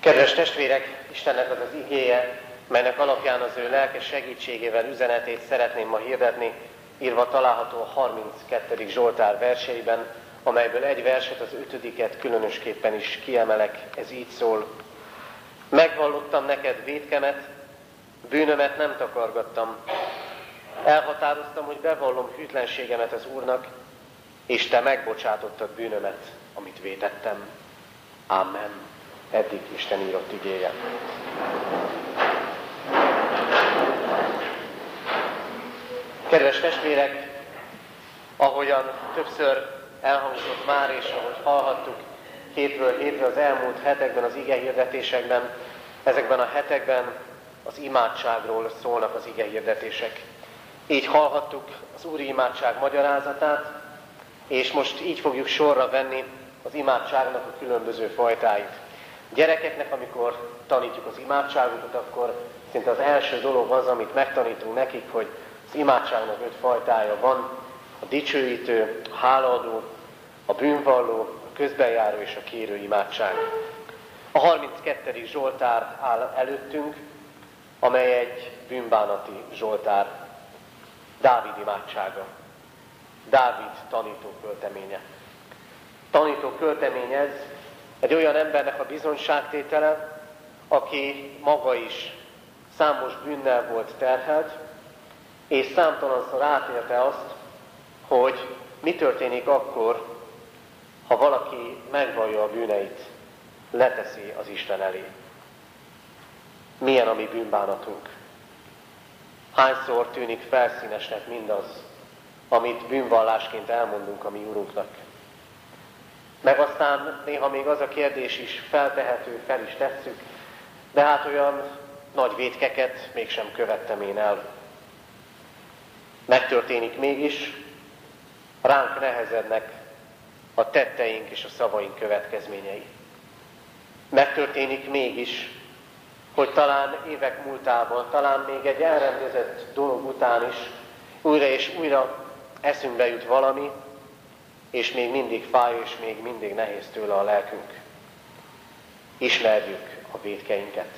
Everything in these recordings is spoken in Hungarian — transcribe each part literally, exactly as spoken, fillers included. Kedves testvérek, Istennek az az igéje, melynek alapján az ő lelkes segítségével üzenetét szeretném ma hirdetni, írva található a harminckettedik Zsoltár verseiben, amelyből egy verset, az ötödiket különösképpen is kiemelek, ez így szól. Megvallottam neked vétkemet, bűnömet nem takargattam. Elhatároztam, hogy bevallom hűtlenségemet az Úrnak, és te megbocsátottad bűnömet, amit vétettem. Amen. Eddig Isten írott igéje. Kedves testvérek, ahogyan többször elhangzott már, és ahogy hallhattuk hétről hétre az elmúlt hetekben, az igehirdetésekben, ezekben a hetekben az imádságról szólnak az igehirdetések. Így hallhattuk az úri imádság magyarázatát, és most így fogjuk sorra venni az imádságnak a különböző fajtáit. Gyerekeknek, amikor tanítjuk az imádságot, akkor szinte az első dolog az, amit megtanítunk nekik, hogy az imádságnak öt fajtája van: a dicsőítő, a hálaadó, a bűnvalló, a közbenjáró és a kérő imádság. A harminckettedik Zsoltár áll előttünk, amely egy bűnbánati Zsoltár, Dávid imádsága, Dávid tanító költeménye. Tanító költemény ez, egy olyan embernek a bizonyságtétele, aki maga is számos bűnnel volt terhelt, és számtalanszor átélte azt, hogy mi történik akkor, ha valaki megvallja a bűneit, leteszi az Isten elé. Milyen a mi bűnbánatunk? Hányszor tűnik felszínesnek mindaz, amit bűnvallásként elmondunk a mi Úrunknak? Meg aztán néha még az a kérdés is feltehető, fel is tesszük, de hát olyan nagy vétkeket mégsem követtem én el. Megtörténik mégis, ránk nehezednek a tetteink és a szavaink következményei. Megtörténik mégis, hogy talán évek múltában, talán még egy elrendezett dolog után is újra és újra eszünkbe jut valami, és még mindig fáj, és még mindig nehéz tőle a lelkünk. Ismerjük a vétkeinket.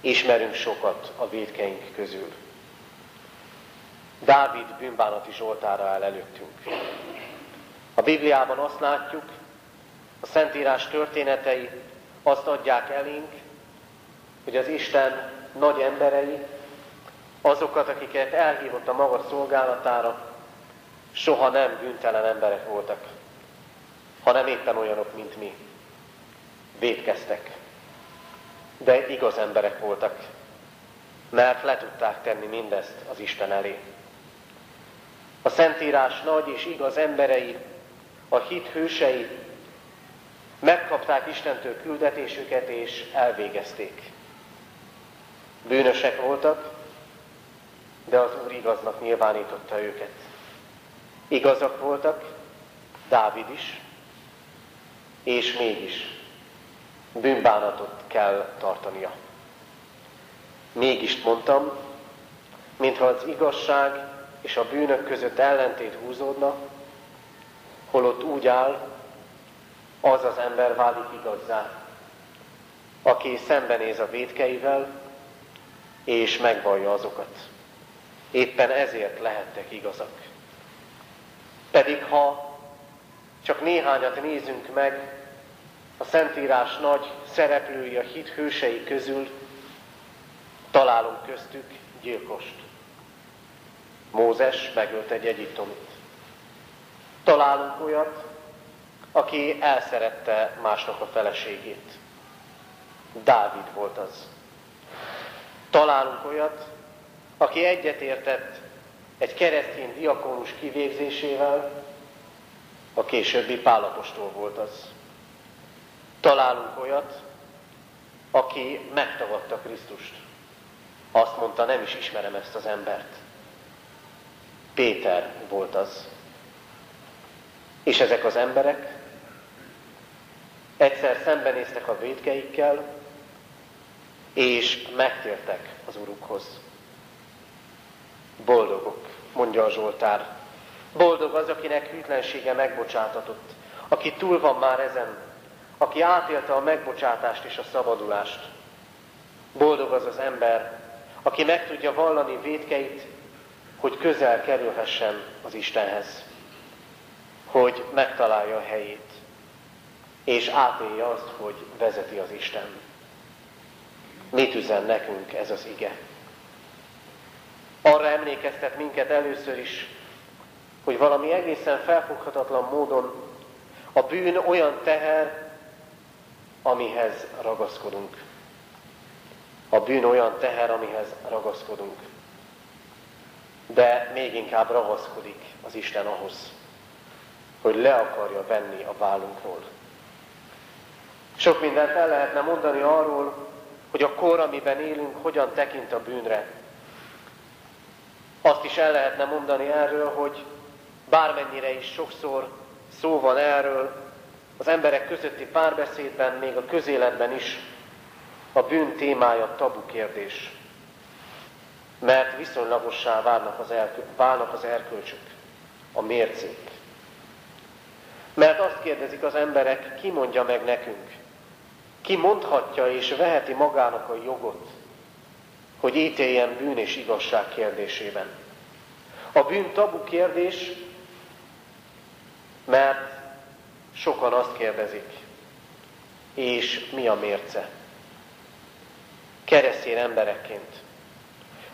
Ismerünk sokat a vétkeink közül. Dávid bűnbánati Zsoltára áll előttünk. A Bibliában azt látjuk, a Szentírás történetei azt adják elénk, hogy az Isten nagy emberei, azokat, akiket elhívott a maga szolgálatára, soha nem bűntelen emberek voltak, hanem éppen olyanok, mint mi. Vétkeztek, de igaz emberek voltak, mert le tudták tenni mindezt az Isten elé. A Szentírás nagy és igaz emberei, a hit hősei megkapták Istentől küldetésüket és elvégezték. Bűnösek voltak, de az Úr igaznak nyilvánította őket. Igazak voltak, Dávid is, és mégis bűnbánatot kell tartania. Mégis mondtam, mintha az igazság és a bűnök között ellentét húzódna, holott úgy áll, az az ember válik igazzá, aki szembenéz a vétkeivel, és megvallja azokat. Éppen ezért lehettek igazak. Pedig ha csak néhányat nézünk meg a Szentírás nagy szereplői, a hit hősei közül, találunk köztük gyilkost. Mózes megölt egy egyiptomit. Találunk olyat, aki elszerette másnak a feleségét. Dávid volt az. Találunk olyat, aki egyetértett egy keresztény diakónus kivégzésével, a későbbi Pál apostol volt az. Találunk olyat, aki megtagadta Krisztust. Azt mondta, nem is ismerem ezt az embert. Péter volt az. És ezek az emberek egyszer szembenéztek a vétkeikkel, és megtértek az Urukhoz. Boldogok, mondja a Zsoltár. Boldog az, akinek hűtlensége megbocsátatott, aki túl van már ezen, aki átélte a megbocsátást és a szabadulást. Boldog az az ember, aki meg tudja vallani vétkeit, hogy közel kerülhessen az Istenhez, hogy megtalálja a helyét, és átélje azt, hogy vezeti az Isten. Mit üzen nekünk ez az ige? Arra emlékeztet minket először is, hogy valami egészen felfoghatatlan módon a bűn olyan teher, amihez ragaszkodunk. A bűn olyan teher, amihez ragaszkodunk. De még inkább ragaszkodik az Isten ahhoz, hogy le akarja venni a vállunkról. Sok mindent el lehetne mondani arról, hogy a kor, amiben élünk, hogyan tekint a bűnre. Azt is el lehetne mondani erről, hogy bármennyire is sokszor szó van erről, az emberek közötti párbeszédben, még a közéletben is a bűn témája tabu kérdés. Mert viszonylagossá válnak az, elkö... válnak az erkölcsök, a mércék. Mert azt kérdezik az emberek, ki mondja meg nekünk, ki mondhatja és veheti magának a jogot, hogy ítéljen bűn és igazság kérdésében. A bűn tabu kérdés, mert sokan azt kérdezik, és mi a mérce? Keresztény emberekként,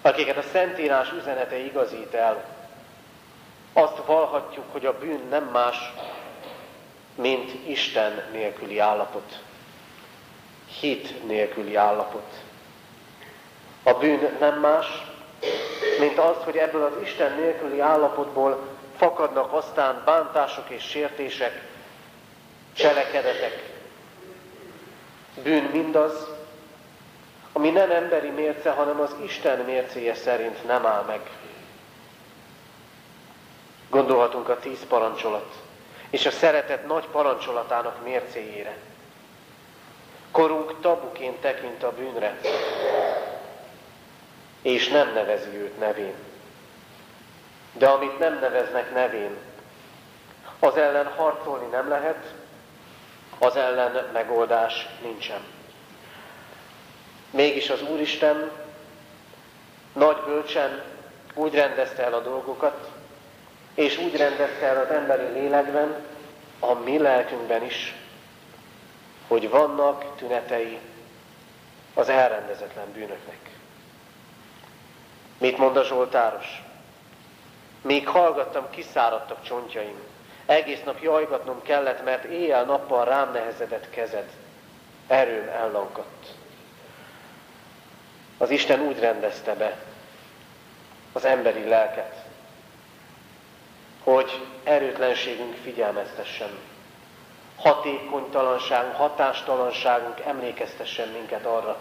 akiket a Szentírás üzenete igazít el, azt vallhatjuk, hogy a bűn nem más, mint Isten nélküli állapot, hit nélküli állapot. A bűn nem más, mint az, hogy ebből az Isten nélküli állapotból fakadnak aztán bántások és sértések, cselekedetek. Bűn mindaz, ami nem emberi mérce, hanem az Isten mércéje szerint nem áll meg. Gondolhatunk a tíz parancsolat és a szeretet nagy parancsolatának mércéjére. Korunk tabuként tekint a bűnre, és nem nevezi őt nevén. De amit nem neveznek nevén, az ellen harcolni nem lehet, az ellen megoldás nincsen. Mégis az Úristen nagy bölcsen úgy rendezte el a dolgokat, és úgy rendezte el az emberi lélekben, a mi lelkünkben is, hogy vannak tünetei az elrendezetlen bűnöknek. Mit mond a Zsoltáros? Még hallgattam, kiszáradtak csontjaim. Egész nap jajgatnom kellett, mert éjjel-nappal rám nehezedett kezed. Erőm ellankadt. Az Isten úgy rendezte be az emberi lelket, hogy erőtlenségünk figyelmeztessen. Hatékonytalanságunk, hatástalanságunk emlékeztessen minket arra.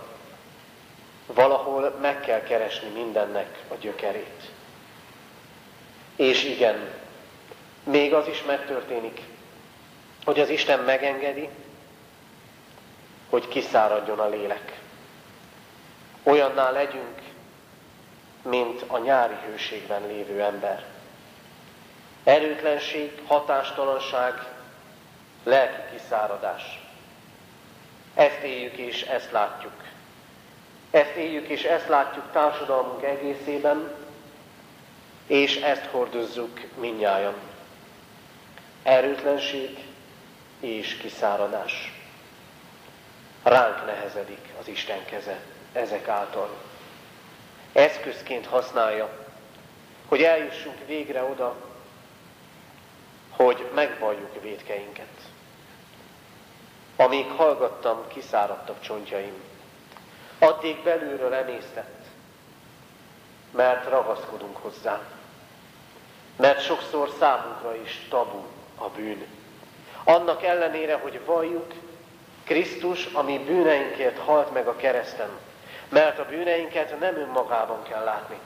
Valahol meg kell keresni mindennek a gyökerét. És igen, még az is megtörténik, hogy az Isten megengedi, hogy kiszáradjon a lélek. Olyanná legyünk, mint a nyári hőségben lévő ember. Erőtlenség, hatástalanság, lelki kiszáradás. Ezt éljük és ezt látjuk. Ezt éljük és ezt látjuk társadalmunk egészében, és ezt hordozzuk mindnyájan. Erőtlenség és kiszáradás. Ránk nehezedik az Isten keze ezek által. Eszközként használja, hogy eljussunk végre oda, hogy megvalljuk vétkeinket. Amíg hallgattam, kiszáradtak csontjaim. Addig belülről emésztett, mert ragaszkodunk hozzá. Mert sokszor számunkra is tabu a bűn. Annak ellenére, hogy valljuk, Krisztus, ami bűneinkért halt meg a kereszten, mert a bűneinket nem önmagában kell látni,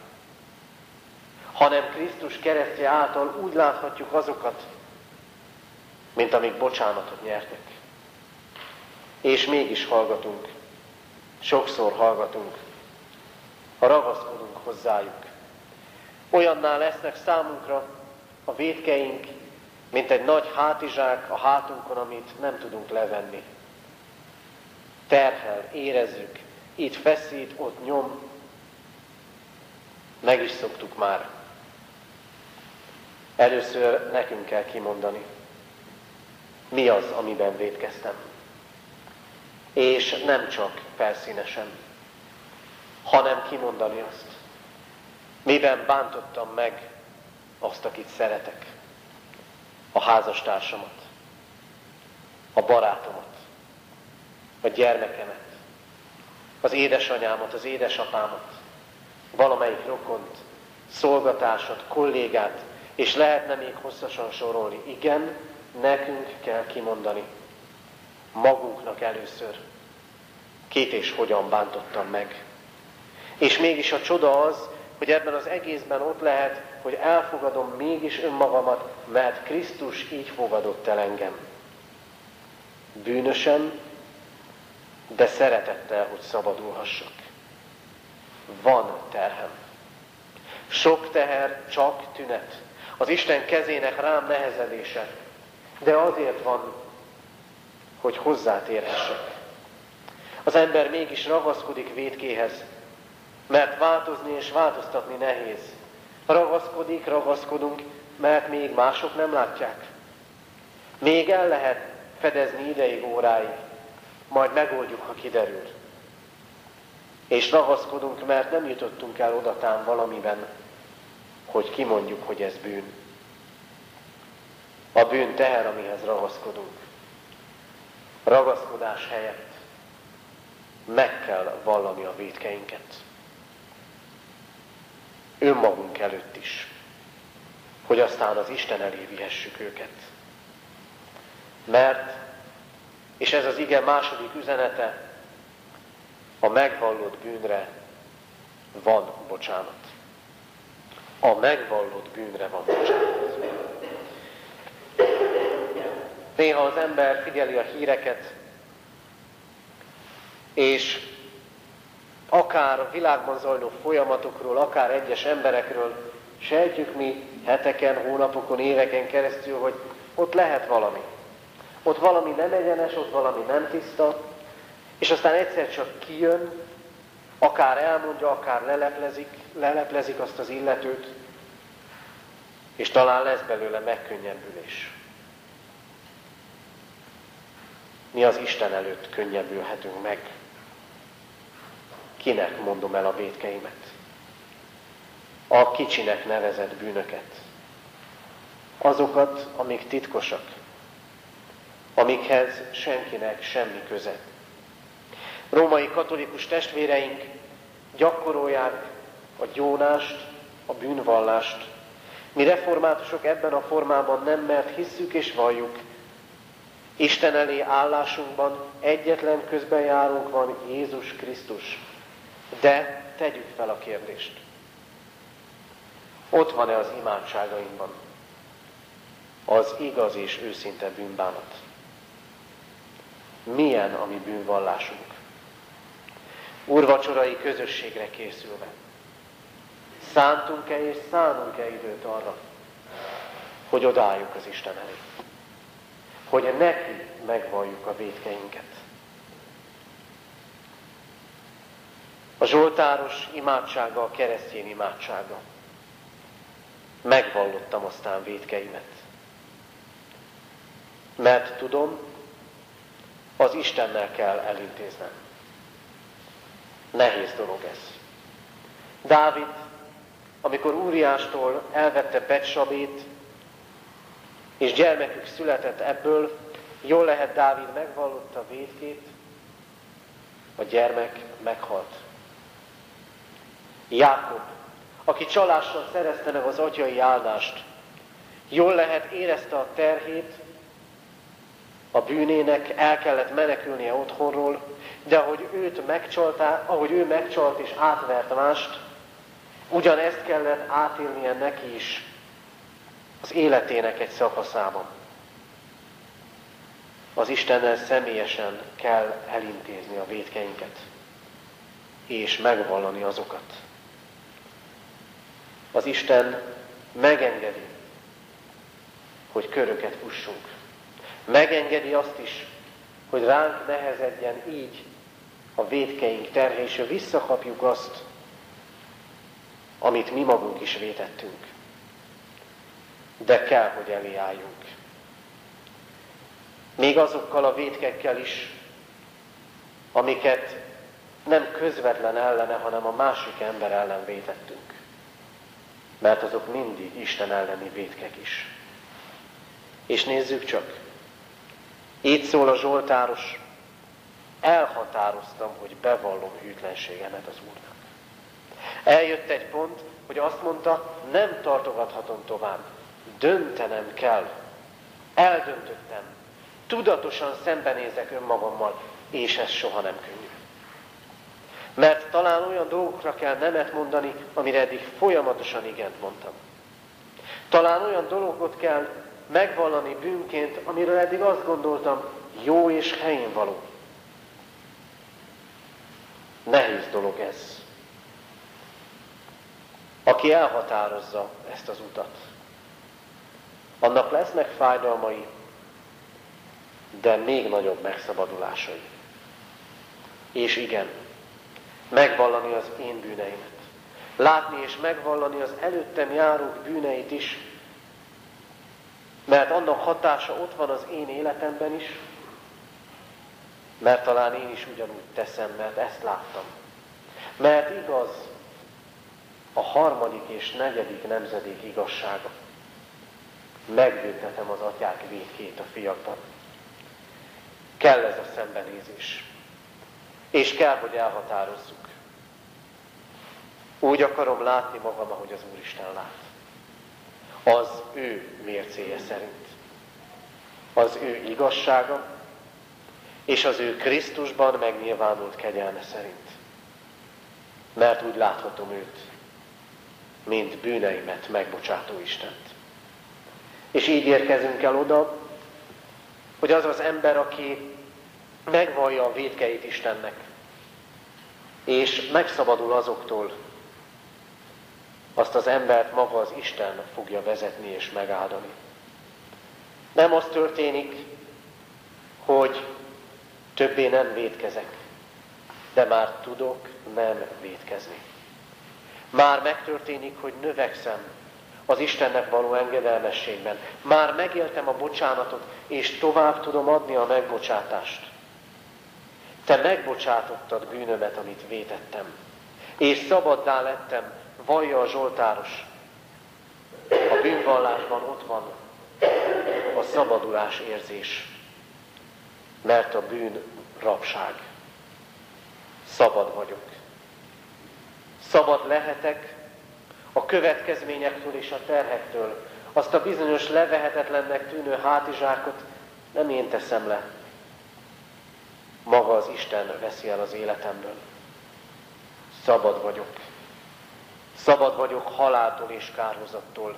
hanem Krisztus keresztje által úgy láthatjuk azokat, mint amik bocsánatot nyertek. És mégis hallgatunk, sokszor hallgatunk, ragaszkodunk hozzájuk. Olyanná lesznek számunkra a vétkeink, mint egy nagy hátizsák a hátunkon, amit nem tudunk levenni. terhel, érezzük, itt feszít, ott nyom. Meg is szoktuk már. Először nekünk kell kimondani, mi az, amiben vétkeztem. És nem csak felszínesen, hanem kimondani azt, miben bántottam meg azt, akit szeretek, a házastársamat, a barátomat, a gyermekemet, az édesanyámat, az édesapámat, valamelyik rokont, szolgatásod, kollégát, és lehetne még hosszasan sorolni. Igen, nekünk kell kimondani. Magunknak először. Kit és hogyan bántottam meg. És mégis a csoda az, hogy ebben az egészben ott lehet, hogy elfogadom mégis önmagamat, mert Krisztus így fogadott el engem. Bűnösen, de szeretettel, hogy szabadulhassak. Van terhem. Sok teher, csak tünet. Az Isten kezének rám nehezedése. De azért van, hogy hozzátérhessek. Az ember mégis ragaszkodik vétkéhez, mert változni és változtatni nehéz. Ragaszkodik, ragaszkodunk, mert még mások nem látják. Még el lehet fedezni ideig, óráig, majd megoldjuk, ha kiderül. És ragaszkodunk, mert nem jutottunk el odatán valamiben, hogy kimondjuk, hogy ez bűn. A bűn teher, amihez ragaszkodunk. Ragaszkodás helyett meg kell vallani a vétkeinket. Önmagunk előtt is, hogy aztán az Isten elé vihessük őket. Mert, és ez az ige második üzenete, a megvallott bűnre van bocsánat. A megvallott bűnre van bocsánat. Néha az ember figyeli a híreket, és akár a világban zajló folyamatokról, akár egyes emberekről sejtjük mi heteken, hónapokon, éveken keresztül, hogy ott lehet valami. Ott valami nem egyenes, ott valami nem tiszta, és aztán egyszer csak kijön, akár elmondja, akár leleplezik, leleplezik azt az illetőt, és talán lesz belőle megkönnyebbülés. Mi az Isten előtt könnyebbülhetünk meg. Kinek mondom el a vétkeimet? A kicsinek nevezett bűnöket. Azokat, amik titkosak, amikhez senkinek semmi köze. Római katolikus testvéreink gyakorolják a gyónást, a bűnvallást. Mi reformátusok ebben a formában nem, mert hisszük és valljuk. Isten elé állásunkban egyetlen közbenjárunk van, Jézus Krisztus. De tegyük fel a kérdést. Ott van-e az imádságainkban az igaz és őszinte bűnbánat? Milyen a mi bűnvallásunk? Úrvacsorai közösségre készülve. Szántunk-e és szánunk-e időt arra, hogy odálljuk az Isten elé? Hogy neki megvalljuk a vétkeinket. A zsoltáros imádsága, a keresztény imádsága. Megvallottam aztán vétkeimet. Mert tudom, az Istennel kell elintéznem. Nehéz dolog ez. Dávid, amikor Úriástól elvette Betsabét, és gyermekük született ebből, jól lehet Dávid megvallotta vétkét, a gyermek meghalt. Jákob, aki csalással szerezte meg az atyai áldást, jól lehet érezte a terhét, a bűnének el kellett menekülnie otthonról, de ahogy, őt megcsaltá, ahogy ő megcsalt és átvert mást, ugyanezt kellett átélnie neki is az életének egy szakaszában. Az Istennel személyesen kell elintézni a vétkeinket, és megvallani azokat. Az Isten megengedi, hogy köröket fussunk. Megengedi azt is, hogy ránk nehezedjen így a vétkeink terhe, és visszakapjuk azt, amit mi magunk is vétettünk. De kell, hogy elé álljunk. Még azokkal a vétkekkel is, amiket nem közvetlen ellene, hanem a másik ember ellen vétettünk. Mert azok mindig Isten elleni vétkek is. És nézzük csak, így szól a Zsoltáros, elhatároztam, hogy bevallom hűtlenségemet az Úrnak. Eljött egy pont, hogy azt mondta, nem tartogathatom tovább, döntenem kell, eldöntöttem, tudatosan szembenézek önmagammal, és ez soha nem könnyű. Mert talán olyan dolgokra kell nemet mondani, amire eddig folyamatosan igent mondtam. Talán olyan dolgot kell megvallani bűnként, amiről eddig azt gondoltam, jó és helyén való. Nehéz dolog ez. Aki elhatározza ezt az utat, annak lesznek fájdalmai, de még nagyobb megszabadulásai. És igen, megvallani az én bűneimet. Látni és megvallani az előttem járók bűneit is, mert annak hatása ott van az én életemben is, mert talán én is ugyanúgy teszem, mert ezt láttam. Mert igaz a harmadik és negyedik nemzedék igazsága. Megbüntetem az atyák vétkét a fiakban. Kell ez a szembenézés. És kell, hogy elhatározzuk. Úgy akarom látni magam, ahogy az Úristen lát. Az ő mércéje szerint. Az ő igazsága, és az ő Krisztusban megnyilvánult kegyelme szerint. Mert úgy láthatom őt, mint bűneimet megbocsátó Istent. És így érkezünk el oda, hogy az az ember, aki megvallja a vétkeit Istennek, és megszabadul azoktól, azt az embert maga az Isten fogja vezetni és megáldani. Nem az történik, hogy többé nem vétkezek, de már tudok nem vétkezni. Már megtörténik, hogy növekszem az Istennek való engedelmességben. Már megéltem a bocsánatot, és tovább tudom adni a megbocsátást. Te megbocsátottad bűnömet, amit vétettem, és szabaddá lettem, vallja a Zsoltáros. A bűnvallásban ott van a szabadulás érzés, mert a bűn rabság. Szabad vagyok. Szabad lehetek a következményektől és a terhektől. Azt a bizonyos levehetetlennek tűnő hátizsákot nem én teszem le. Maga az Isten veszi el az életemből. Szabad vagyok. Szabad vagyok haláltól és kárhozattól.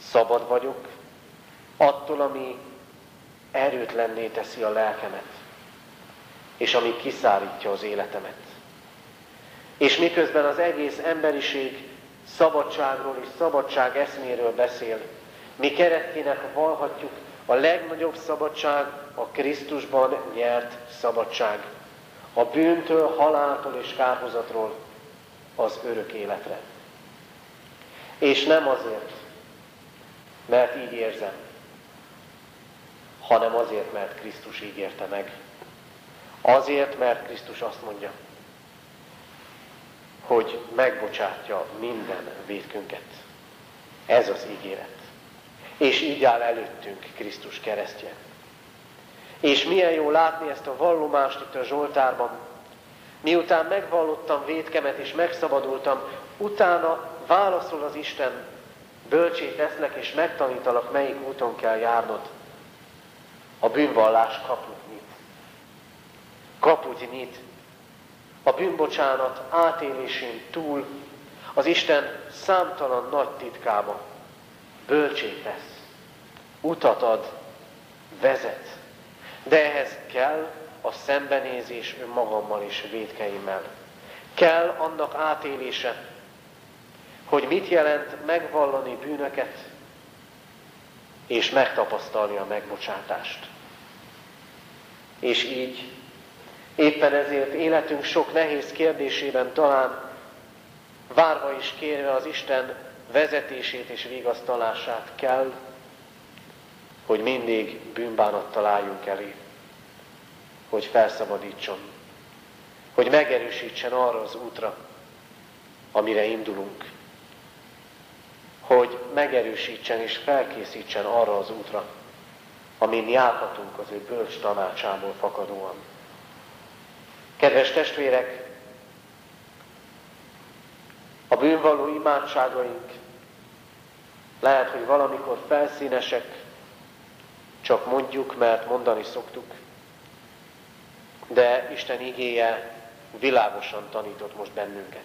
Szabad vagyok attól, ami erőtlenné teszi a lelkemet, és ami kiszárítja az életemet. És miközben az egész emberiség szabadságról és szabadság eszméről beszél, mi keresztjének vallhatjuk, a legnagyobb szabadság a Krisztusban nyert szabadság. A bűntől, haláltól és kárhozatról az örök életre. És nem azért, mert így érzem, hanem azért, mert Krisztus ígérte meg. Azért, mert Krisztus azt mondja, hogy megbocsátja minden vétkünket. Ez az ígéret. És így áll előttünk Krisztus keresztje. És milyen jó látni ezt a vallomást itt a Zsoltárban. Miután megvallottam vétkemet és megszabadultam, utána válaszol az Isten, bölcsét lesznek és megtanítalak, melyik úton kell járnod. A bűnvallás kaput nyit. Kaput nyit. A bűnbocsánat átélésén túl az Isten számtalan nagy titkában bölcsét tesz, utat ad, vezet. De ehhez kell a szembenézés önmagammal és vétkeimmel. Kell annak átélése, hogy mit jelent megvallani bűnöket, és megtapasztalni a megbocsátást. És így Éppen ezért életünk sok nehéz kérdésében talán várva is kérve az Isten vezetését és vigasztalását kell, hogy mindig bűnbánattal álljunk elé, hogy felszabadítson, hogy megerősítsen arra az útra, amire indulunk, hogy megerősítsen és felkészítsen arra az útra, amin járhatunk az ő bölcs tanácsából fakadóan. Kedves testvérek, a bűnvaló imádságaink lehet, hogy valamikor felszínesek, csak mondjuk, mert mondani szoktuk, de Isten igéje világosan tanított most bennünket.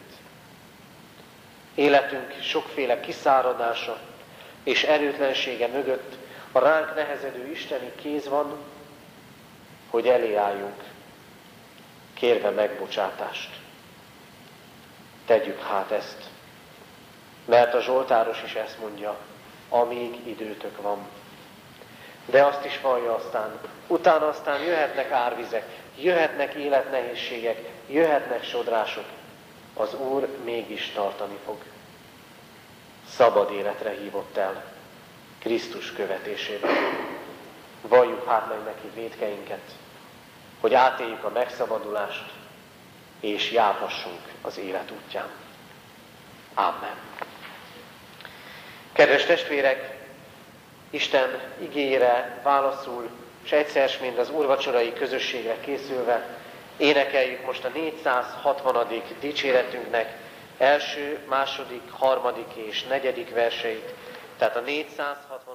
Életünk sokféle kiszáradása és erőtlensége mögött a ránk nehezedő isteni kéz van, hogy elé álljunk, kérve megbocsátást. Tegyük hát ezt, mert a zsoltáros is ezt mondja, amíg időtök van. De azt is vallja aztán, utána aztán jöhetnek árvizek, jöhetnek életnehézségek, jöhetnek sodrások. Az Úr mégis tartani fog. Szabad életre hívott el, Krisztus követésében. Valljuk hát meg neki vétkeinket, hogy átéljük a megszabadulást, és járhassunk az élet útján. Ámen. Kedves testvérek, Isten igéjére válaszul, és egyszer s mind az úrvacsorai közösségre készülve énekeljük most a négyszázhatvanadik dicséretünknek első, második, harmadik és negyedik verseit. Tehát a négyszázhatvanadik